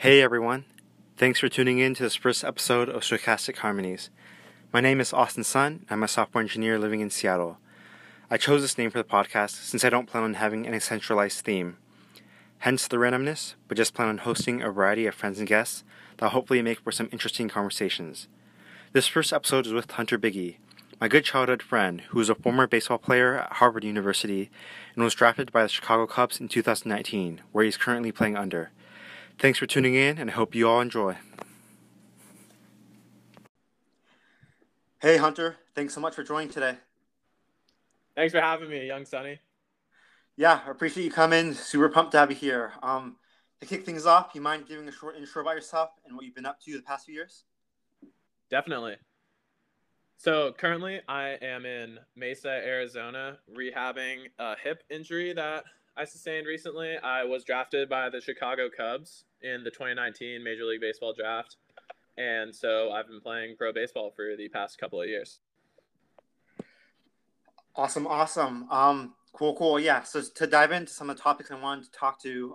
Hey everyone, thanks for tuning in to this first episode of Stochastic Harmonies. My name is Austin Sun, and I'm a software engineer living in Seattle. I chose this name for the podcast since I don't plan on having any centralized theme. Hence the randomness, but just plan on hosting a variety of friends and guests that will hopefully make for some interesting conversations. This first episode is with Hunter Biggie, my good childhood friend who is a former baseball player at Harvard University and was drafted by the Chicago Cubs in 2019, where he is currently playing under. Thanks for tuning in, and I hope you all enjoy. Hey, Hunter. Thanks so much for joining today. Thanks for having me, young Sonny. Yeah, I appreciate you coming. Super pumped to have you here. To kick things off, you mind giving a short intro about yourself and what you've been up to the past few years? Definitely. So currently, I am in Mesa, Arizona, rehabbing a hip injury that I sustained recently. I was drafted by the Chicago Cubs in the 2019 Major League Baseball draft, and so I've been playing pro baseball for the past couple of years. Awesome. Cool. Yeah, so to dive into some of the topics I wanted to talk to,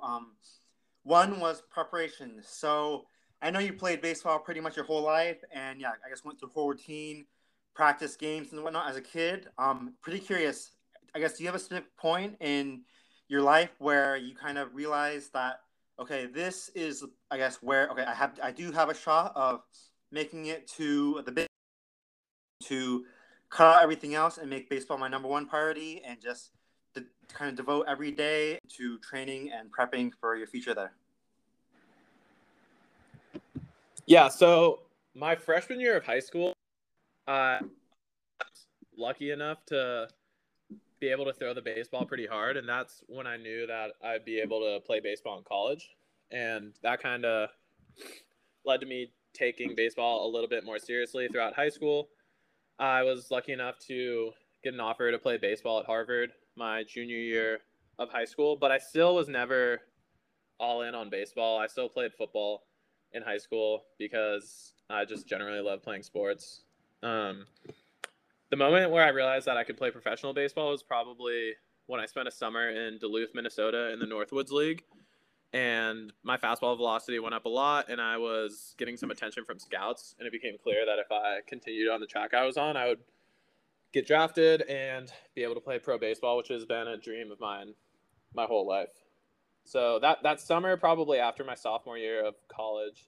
one was preparation. So I know you played baseball pretty much your whole life, and yeah, I guess went through a whole routine, practice games and whatnot as a kid. Pretty curious, I guess, do you have a specific point in your life where you kind of realize that, okay, this is, I guess, where, okay, I do have a shot of making it to the big, to cut out everything else and make baseball my number one priority and just to kind of devote every day to training and prepping for your future there? Yeah, so my freshman year of high school, I was lucky enough to be able to throw the baseball pretty hard, and that's when I knew that I'd be able to play baseball in college, and that kind of led to me taking baseball a little bit more seriously throughout high school. I was lucky enough to get an offer to play baseball at Harvard my junior year of high school, but I still was never all in on baseball. I still played football in high school because I just generally love playing sports. The moment where I realized that I could play professional baseball was probably when I spent a summer in Duluth, Minnesota in the Northwoods League. And my fastball velocity went up a lot, and I was getting some attention from scouts. And it became clear that if I continued on the track I was on, I would get drafted and be able to play pro baseball, which has been a dream of mine my whole life. So that summer, probably after my sophomore year of college,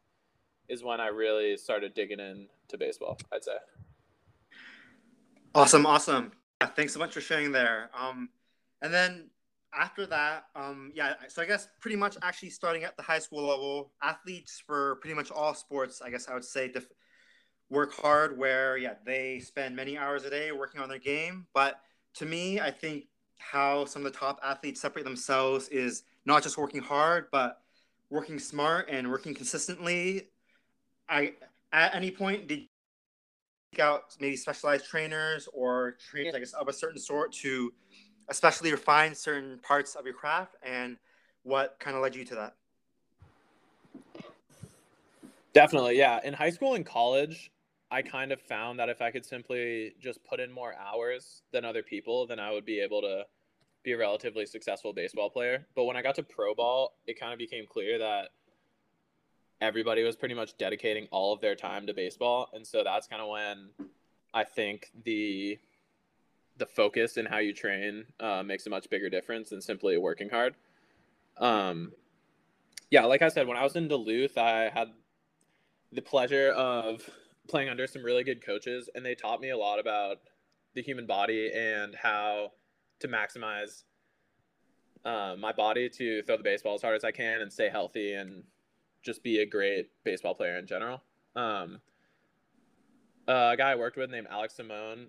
is when I really started digging into baseball, I'd say. Awesome. Yeah, thanks so much for sharing there. And then after that, so I guess pretty much actually starting at the high school level, athletes for pretty much all sports, I guess I would say, work hard where, yeah, they spend many hours a day working on their game. But to me, I think how some of the top athletes separate themselves is not just working hard, but working smart and working consistently. At any point, did you out maybe specialized trainers or trainers, I guess, of a certain sort to especially refine certain parts of your craft, and what kind of led you to that? Definitely, yeah. In high school and college, I kind of found that if I could simply just put in more hours than other people, then I would be able to be a relatively successful baseball player. But when I got to pro ball, it kind of became clear that everybody was pretty much dedicating all of their time to baseball. And so that's kind of when I think the focus in how you train makes a much bigger difference than simply working hard. Yeah, like I said, when I was in Duluth, I had the pleasure of playing under some really good coaches, and they taught me a lot about the human body and how to maximize my body to throw the baseball as hard as I can and stay healthy and just be a great baseball player in general. A guy I worked with named Alex Simone,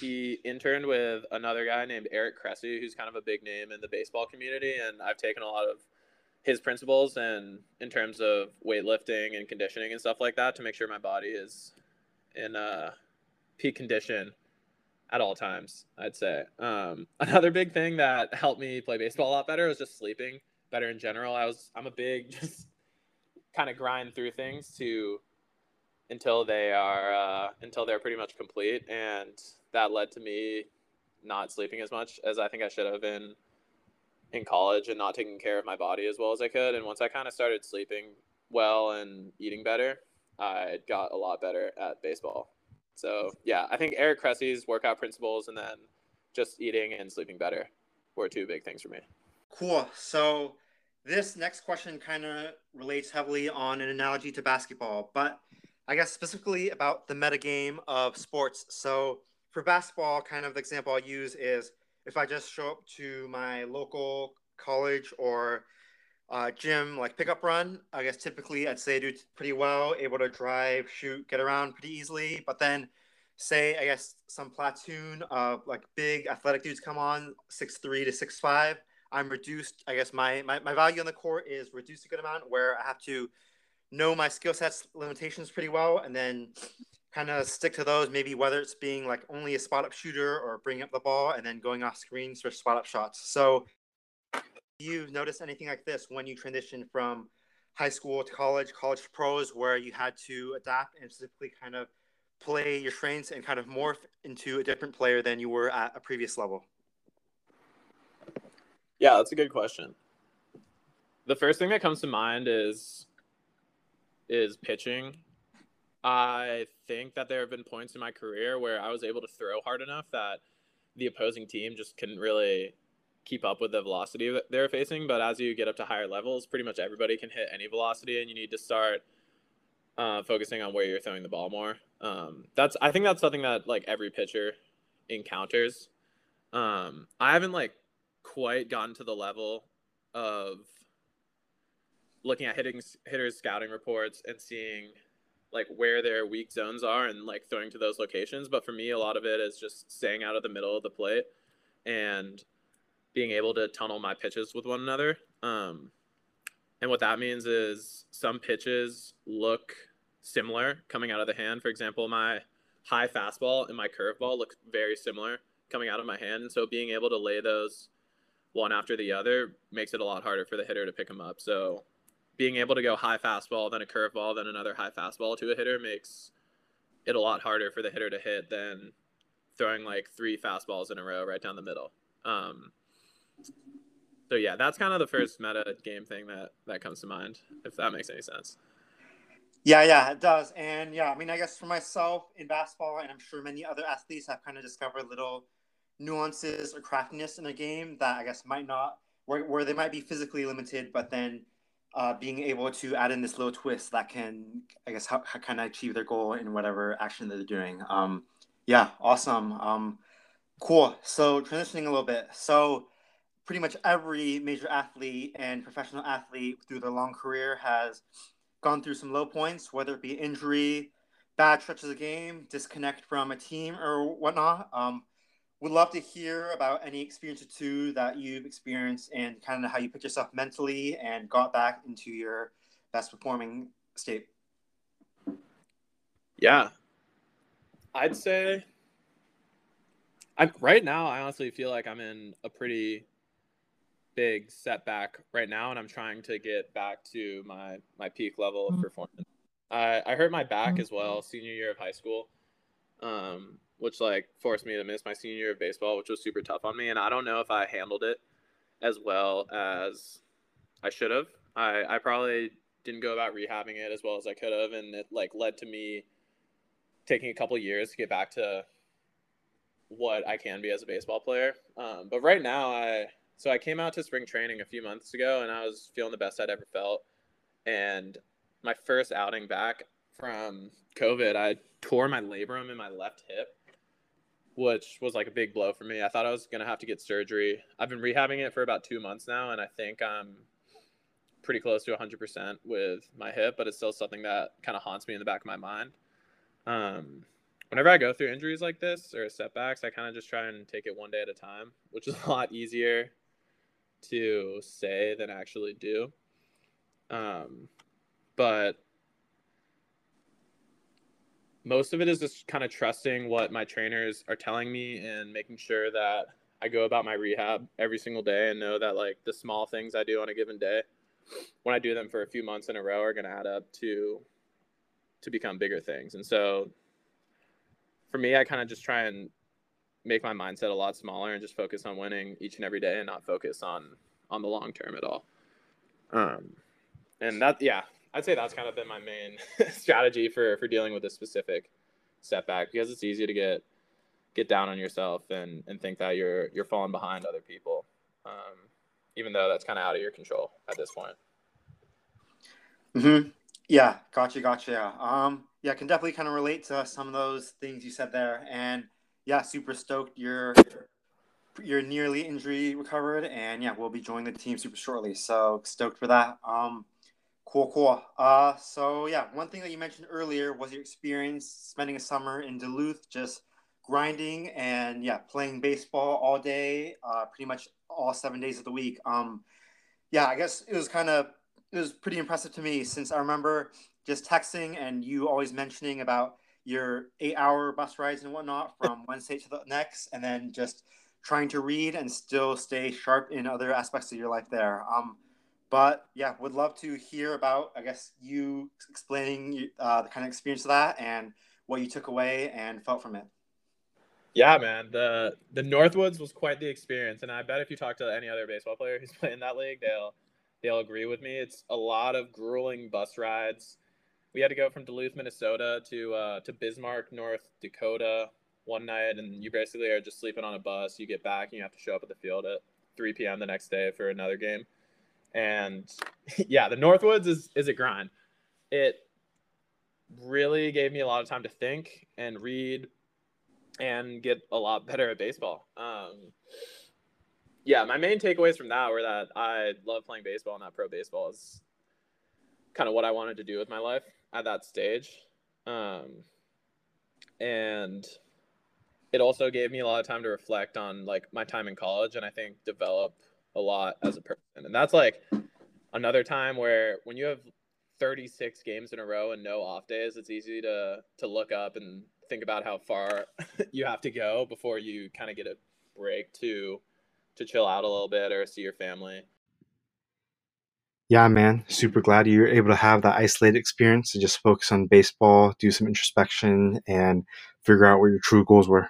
he interned with another guy named Eric Cressy, who's kind of a big name in the baseball community, and I've taken a lot of his principles and in terms of weightlifting and conditioning and stuff like that to make sure my body is in peak condition at all times, I'd say. Another big thing that helped me play baseball a lot better was just sleeping better in general. I'm a big just kind of grind through things until they're pretty much complete, and that led to me not sleeping as much as I think I should have in college and not taking care of my body as well as I could. And once I kind of started sleeping well and eating better, I got a lot better at baseball. So, yeah, I think Eric Cressy's workout principles and then just eating and sleeping better were two big things for me. Cool. So this next question kind of relates heavily on an analogy to basketball, but I guess specifically about the metagame of sports. So for basketball, kind of the example I'll use is if I just show up to my local college or gym, like pickup run, I guess typically I'd say I do pretty well, able to drive, shoot, get around pretty easily. But then say, I guess, some platoon of like big athletic dudes come on, 6'3 to 6'5. I'm reduced. I guess my value on the court is reduced a good amount, where I have to know my skill sets limitations pretty well and then kind of stick to those, maybe whether it's being like only a spot up shooter or bringing up the ball and then going off screens for spot up shots. So you've noticed anything like this when you transition from high school to college, college to pros, where you had to adapt and specifically kind of play your strengths and kind of morph into a different player than you were at a previous level? Yeah, that's a good question. The first thing that comes to mind is pitching. I think that there have been points in my career where I was able to throw hard enough that the opposing team just couldn't really keep up with the velocity that they're facing. But as you get up to higher levels, pretty much everybody can hit any velocity, and you need to start focusing on where you're throwing the ball more. I think that's something that like every pitcher encounters. I haven't like quite gotten to the level of looking at hitters scouting reports and seeing like where their weak zones are and like throwing to those locations. But for me, a lot of it is just staying out of the middle of the plate and being able to tunnel my pitches with one another. And what that means is some pitches look similar coming out of the hand. For example, my high fastball and my curveball look very similar coming out of my hand. And so being able to lay those one after the other makes it a lot harder for the hitter to pick them up. So being able to go high fastball, then a curveball, then another high fastball to a hitter makes it a lot harder for the hitter to hit than throwing like three fastballs in a row right down the middle. So yeah, that's kind of the first meta game thing that comes to mind, if that makes any sense. Yeah, it does. And yeah, I mean, I guess for myself in basketball, and I'm sure many other athletes have kind of discovered little nuances or craftiness in a game that I guess might not, where they might be physically limited, but then being able to add in this little twist that can, I guess, how kind of achieve their goal in whatever action that they're doing. Yeah, awesome. Cool. So transitioning a little bit. So pretty much every major athlete and professional athlete through their long career has gone through some low points, whether it be injury, bad stretches of game, disconnect from a team or whatnot. Would love to hear about any experience or two that you've experienced and kind of how you put yourself mentally and got back into your best performing state. Yeah. I'd say right now, I honestly feel like I'm in a pretty big setback right now, and I'm trying to get back to my peak level of performance. I hurt my back as well senior year of high school. Which like forced me to miss my senior year of baseball, which was super tough on me. And I don't know if I handled it as well as I should have. I probably didn't go about rehabbing it as well as I could have. And it like led to me taking a couple years to get back to what I can be as a baseball player. But right now I came out to spring training a few months ago and I was feeling the best I'd ever felt. And my first outing back from COVID, I tore my labrum in my left hip, which was like a big blow for me. I thought I was going to have to get surgery. I've been rehabbing it for about 2 months now, and I think I'm pretty close to 100% with my hip, but it's still something that kind of haunts me in the back of my mind. Whenever I go through injuries like this or setbacks, I kind of just try and take it one day at a time, which is a lot easier to say than actually do. But most of it is just kind of trusting what my trainers are telling me and making sure that I go about my rehab every single day and know that like the small things I do on a given day, when I do them for a few months in a row, are going to add up to become bigger things. And so for me, I kind of just try and make my mindset a lot smaller and just focus on winning each and every day and not focus on the long term at all. And that, yeah, I'd say that's kind of been my main strategy for dealing with a specific setback, because it's easy to get down on yourself and think that you're falling behind other people, even though that's kind of out of your control at this point. Mm-hmm. Yeah. Gotcha. Yeah, I can definitely kind of relate to some of those things you said there. And yeah, super stoked you're nearly injury recovered, and yeah, we'll be joining the team super shortly. So stoked for that. Cool. So yeah, one thing that you mentioned earlier was your experience spending a summer in Duluth, just grinding and yeah, playing baseball all day, pretty much all 7 days of the week. Yeah, I guess it was pretty impressive to me, since I remember just texting and you always mentioning about your 8-hour bus rides and whatnot from one state to the next, and then just trying to read and still stay sharp in other aspects of your life there. But yeah, would love to hear about, I guess, you explaining the kind of experience of that and what you took away and felt from it. Yeah, man, the Northwoods was quite the experience. And I bet if you talk to any other baseball player who's playing that league, they'll agree with me. It's a lot of grueling bus rides. We had to go from Duluth, Minnesota to Bismarck, North Dakota one night, and you basically are just sleeping on a bus. You get back and you have to show up at the field at 3 p.m. the next day for another game. And yeah, the Northwoods is a grind. It really gave me a lot of time to think and read and get a lot better at baseball. Yeah, my main takeaways from that were that I love playing baseball, and that pro baseball is kind of what I wanted to do with my life at that stage. And it also gave me a lot of time to reflect on like my time in college, and I think develop a lot as a person. And that's like another time where when you have 36 games in a row and no off days, it's easy to look up and think about how far you have to go before you kind of get a break to chill out a little bit or see your family. Yeah, man, super glad you were able to have that isolated experience and just focus on baseball, do some introspection, and figure out what your true goals were.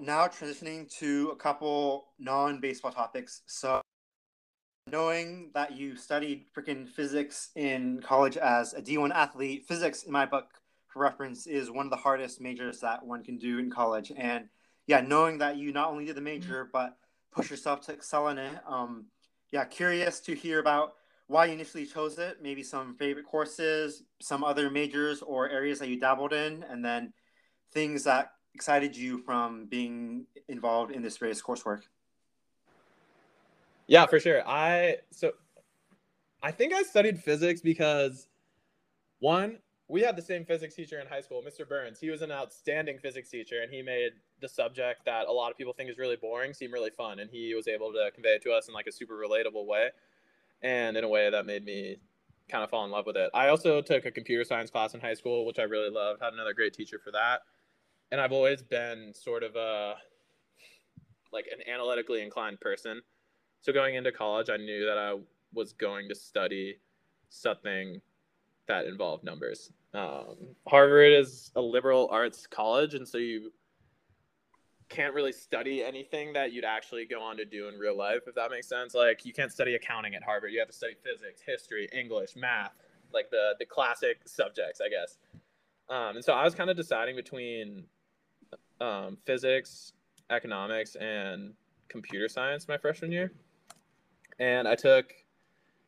Now transitioning to a couple non-baseball topics. So knowing that you studied freaking physics in college as a D1 athlete, physics, in my book, for reference, is one of the hardest majors that one can do in college. And yeah, knowing that you not only did the major, but push yourself to excel in it. Yeah, curious to hear about why you initially chose it, maybe some favorite courses, some other majors or areas that you dabbled in, and then things that excited you from being involved in this various coursework. Yeah, for sure. I think I studied physics because, one, we had the same physics teacher in high school, Mr. Burns. He was an outstanding physics teacher, and he made the subject that a lot of people think is really boring seem really fun, and he was able to convey it to us in like a super relatable way, and in a way that made me kind of fall in love with it. I also took a computer science class in high school, which I really loved. Had another great teacher for that. And I've always been sort of an analytically inclined person. So going into college, I knew that I was going to study something that involved numbers. Harvard is a liberal arts college, and so you can't really study anything that you'd actually go on to do in real life, if that makes sense. Like, you can't study accounting at Harvard. You have to study physics, history, English, math, like the classic subjects, I guess. And so I was kind of deciding between physics, economics, and computer science my freshman year. And I took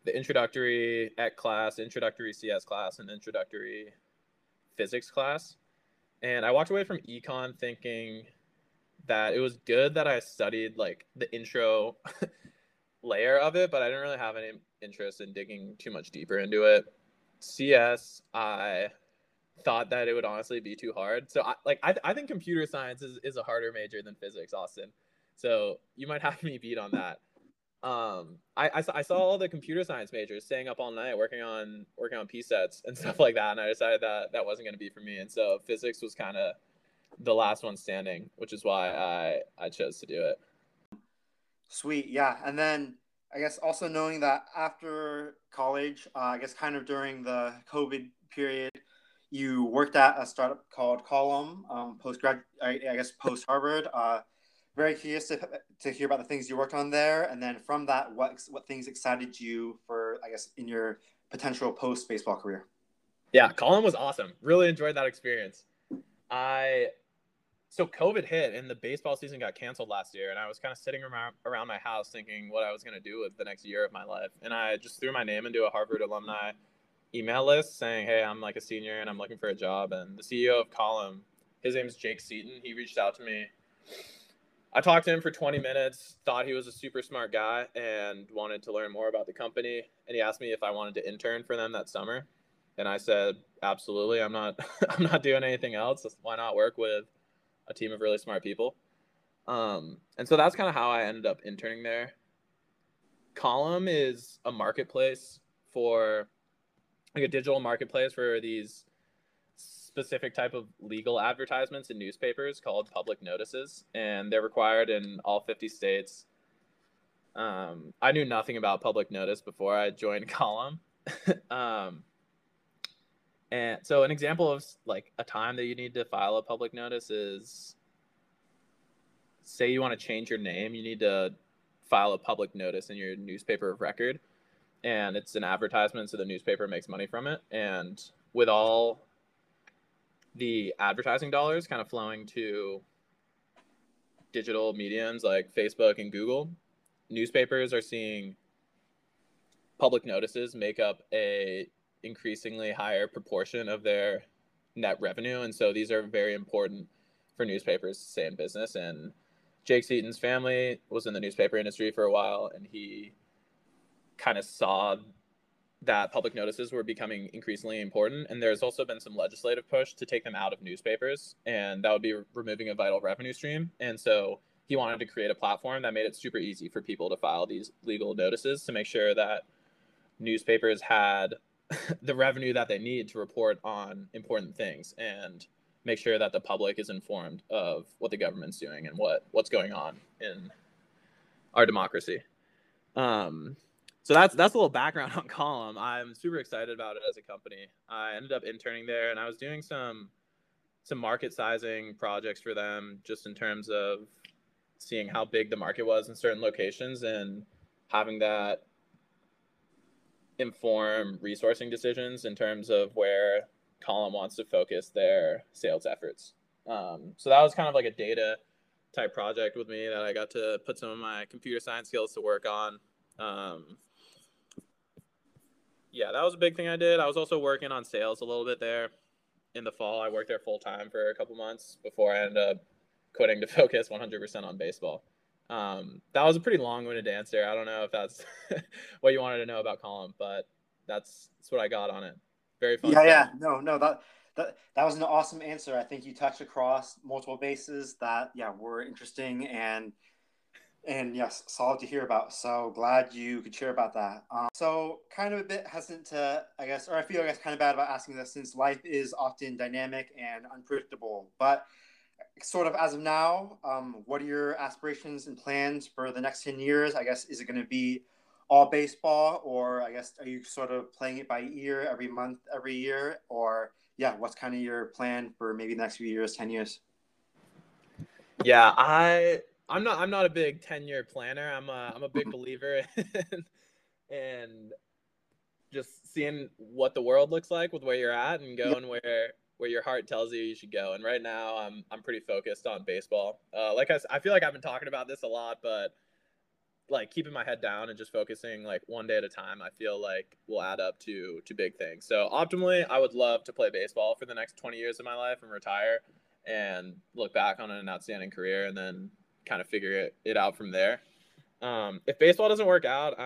the introductory ec class, introductory CS class, and introductory physics class. And I walked away from econ thinking that it was good that I studied like the intro layer of it, but I didn't really have any interest in digging too much deeper into it. CS, I thought that it would honestly be too hard. So I think computer science is a harder major than physics, Austin. So you might have me beat on that. I saw all the computer science majors staying up all night working on p-sets and stuff like that, and I decided that wasn't going to be for me. And so physics was kind of the last one standing, which is why I chose to do it. Sweet. Yeah. And then I guess also knowing that after college, I guess kind of during the COVID period, you worked at a startup called Column, post-Harvard. Very curious to hear about the things you worked on there. And then from that, what things excited you for, I guess, in your potential post-baseball career. Yeah, Column was awesome. Really enjoyed that experience. So COVID hit and the baseball season got canceled last year. And I was kind of sitting around my house thinking what I was going to do with the next year of my life. And I just threw my name into a Harvard alumni email list saying, hey, I'm like a senior and I'm looking for a job. And the CEO of Column, his name is Jake Seaton. He reached out to me. I talked to him for 20 minutes, thought he was a super smart guy and wanted to learn more about the company. And he asked me if I wanted to intern for them that summer. And I said, absolutely. I'm not doing anything else. Why not work with a team of really smart people? And so that's kind of how I ended up interning there. Column is a marketplace for like a digital marketplace for these specific type of legal advertisements in newspapers called public notices. And they're required in all 50 states. I knew nothing about public notice before I joined Column. And so an example of like a time that you need to file a public notice is, say you want to change your name, you need to file a public notice in your newspaper of record, and it's an advertisement, so the newspaper makes money from it. And with all the advertising dollars kind of flowing to digital mediums like Facebook and Google, newspapers are seeing public notices make up a increasingly higher proportion of their net revenue. And so these are very important for newspapers to stay in business. And Jake Seaton's family was in the newspaper industry for a while, and he kind of saw that public notices were becoming increasingly important. And there's also been some legislative push to take them out of newspapers, and that would be removing a vital revenue stream. And so he wanted to create a platform that made it super easy for people to file these legal notices to make sure that newspapers had the revenue that they need to report on important things and make sure that the public is informed of what the government's doing and what's going on in our democracy. So that's a little background on Column. I'm super excited about it as a company. I ended up interning there, and I was doing some market sizing projects for them, just in terms of seeing how big the market was in certain locations and having that inform resourcing decisions in terms of where Column wants to focus their sales efforts. So that was kind of like a data type project with me that I got to put some of my computer science skills to work on. Yeah, that was a big thing I did. I was also working on sales a little bit there in the fall. I worked there full time for a couple months before I ended up quitting to focus 100% on baseball. That was a pretty long-winded answer. I don't know if that's what you wanted to know about Column, but that's what I got on it. Very fun. Yeah. No, that was an awesome answer. I think you touched across multiple bases that, yeah, were interesting and yes, solid to hear about. So glad you could share about that. So kind of a bit hesitant to, I guess, or I feel, I guess, kind of bad about asking this since life is often dynamic and unpredictable, but sort of as of now, what are your aspirations and plans for the next 10 years? I guess, is it going to be all baseball, or I guess, are you sort of playing it by ear every month, every year? Or yeah, what's kind of your plan for maybe the next few years, 10 years? Yeah, I'm not a big 10-year planner. I'm a big believer in just seeing what the world looks like with where you're at and going where your heart tells you should go. And right now I'm pretty focused on baseball. I feel like I've been talking about this a lot, but like keeping my head down and just focusing like one day at a time, I feel like will add up to big things. So optimally, I would love to play baseball for the next 20 years of my life and retire and look back on an outstanding career and then kind of figure it out from there. If baseball doesn't work out,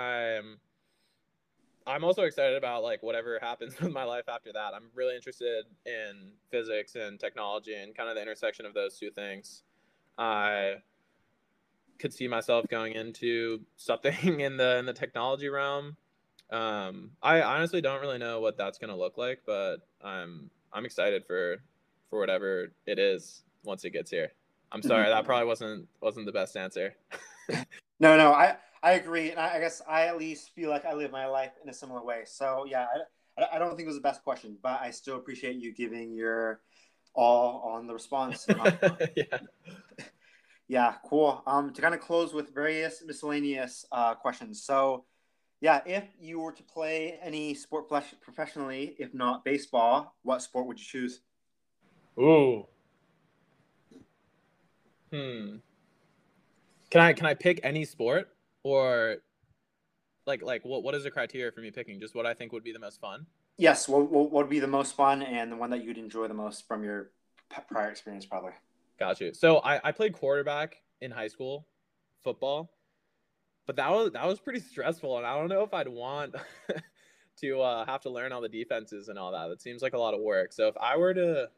I'm also excited about like whatever happens with my life after that. I'm really interested in physics and technology and kind of the intersection of those two things. I could see myself going into something in the technology realm. I honestly don't really know what that's going to look like, but I'm excited for whatever it is once it gets here. I'm sorry, that probably wasn't the best answer. No, I agree. And I guess I at least feel like I live my life in a similar way. So yeah, I don't think it was the best question, but I still appreciate you giving your all on the response. Yeah, cool. To kind of close with various miscellaneous questions. So Yeah, if you were to play any sport professionally, if not baseball, what sport would you choose? Ooh. Can I pick any sport, or like what is the criteria for me picking? Just what I think would be the most fun? Yes, what would be the most fun and the one that you'd enjoy the most from your prior experience, probably. Got you. So I played quarterback in high school football, but that was pretty stressful, and I don't know if I'd want to have to learn all the defenses and all that. That seems like a lot of work. So if I were to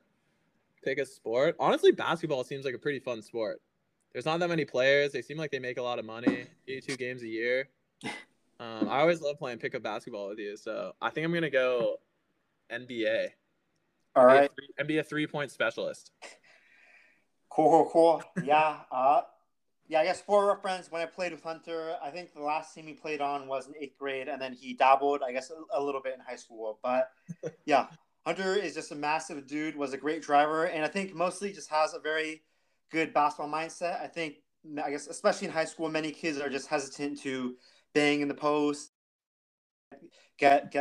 pick a sport, honestly, basketball seems like a pretty fun sport. There's not that many players. They seem like they make a lot of money. 82 games a year. I always love playing pickup basketball with you. So I think I'm going to go NBA. All right. And be a three-point specialist. Cool. Yeah. Yeah, I guess for reference, when I played with Hunter, I think the last team he played on was in 8th grade, and then he dabbled, I guess, a little bit in high school. But, yeah, Hunter is just a massive dude, was a great driver, and I think mostly just has a very good basketball mindset. I guess, especially in high school, many kids are just hesitant to bang in the post, get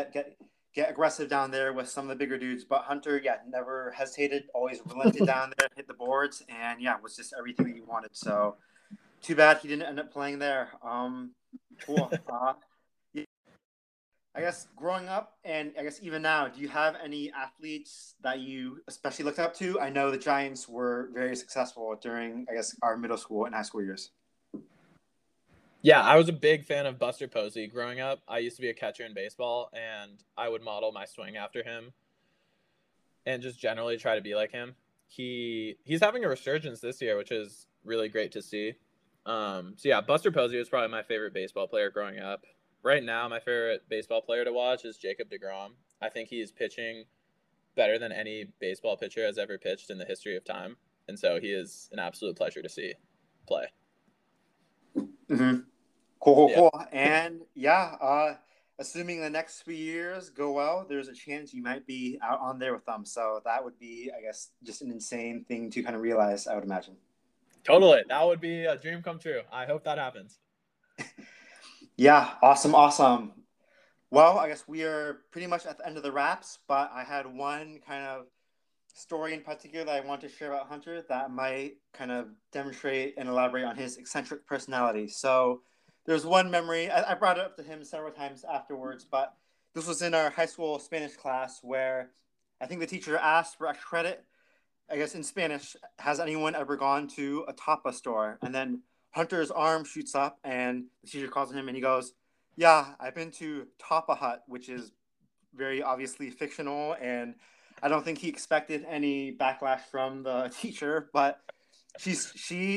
aggressive down there with some of the bigger dudes. But Hunter, yeah, never hesitated, always relented down there, hit the boards, and, yeah, was just everything that he wanted. So too bad he didn't end up playing there. Cool. I guess growing up, and I guess even now, do you have any athletes that you especially looked up to? I know the Giants were very successful during, I guess, our middle school and high school years. Yeah, I was a big fan of Buster Posey. Growing up, I used to be a catcher in baseball, and I would model my swing after him and just generally try to be like him. He's having a resurgence this year, which is really great to see. So, yeah, Buster Posey was probably my favorite baseball player growing up. Right now, my favorite baseball player to watch is Jacob DeGrom. I think he is pitching better than any baseball pitcher has ever pitched in the history of time. And so he is an absolute pleasure to see play. Mm-hmm. Cool. And, yeah, assuming the next few years go well, there's a chance you might be out on there with them. So that would be, I guess, just an insane thing to kind of realize, I would imagine. Totally. That would be a dream come true. I hope that happens. Yeah, awesome. Well, I guess we are pretty much at the end of the wraps, but I had one kind of story in particular that I want to share about Hunter that might kind of demonstrate and elaborate on his eccentric personality. So there's one memory, I brought it up to him several times afterwards, but this was in our high school Spanish class where I think the teacher asked for extra credit, I guess in Spanish, has anyone ever gone to a tapa store? And then Hunter's arm shoots up, and the teacher calls on him, and he goes, yeah, I've been to Tapa Hut, which is very obviously fictional, and I don't think he expected any backlash from the teacher, but she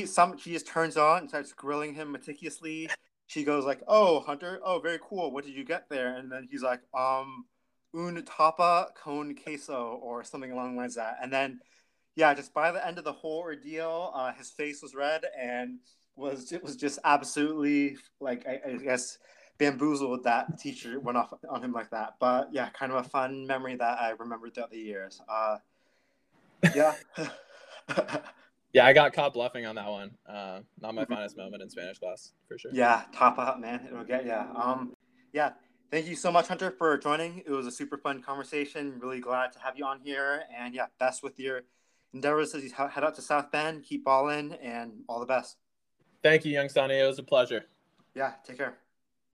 just turns on and starts grilling him meticulously. She goes like, oh, Hunter, oh, very cool. What did you get there? And then he's like, un tapa con queso or something along the lines of that. And then, yeah, just by the end of the whole ordeal, his face was red, and it was just absolutely, like, I guess, bamboozled that the teacher went off on him like that. But yeah, kind of a fun memory that I remembered throughout the years. Yeah. Yeah, I got caught bluffing on that one. Not my finest moment in Spanish class, for sure. Yeah, top up, man. It'll get yeah. Yeah, thank you so much, Hunter, for joining. It was a super fun conversation. Really glad to have you on here. And yeah, best with your endeavors as you head out to South Bend. Keep balling, and all the best. Thank you, young Sonny. It was a pleasure. Yeah, take care.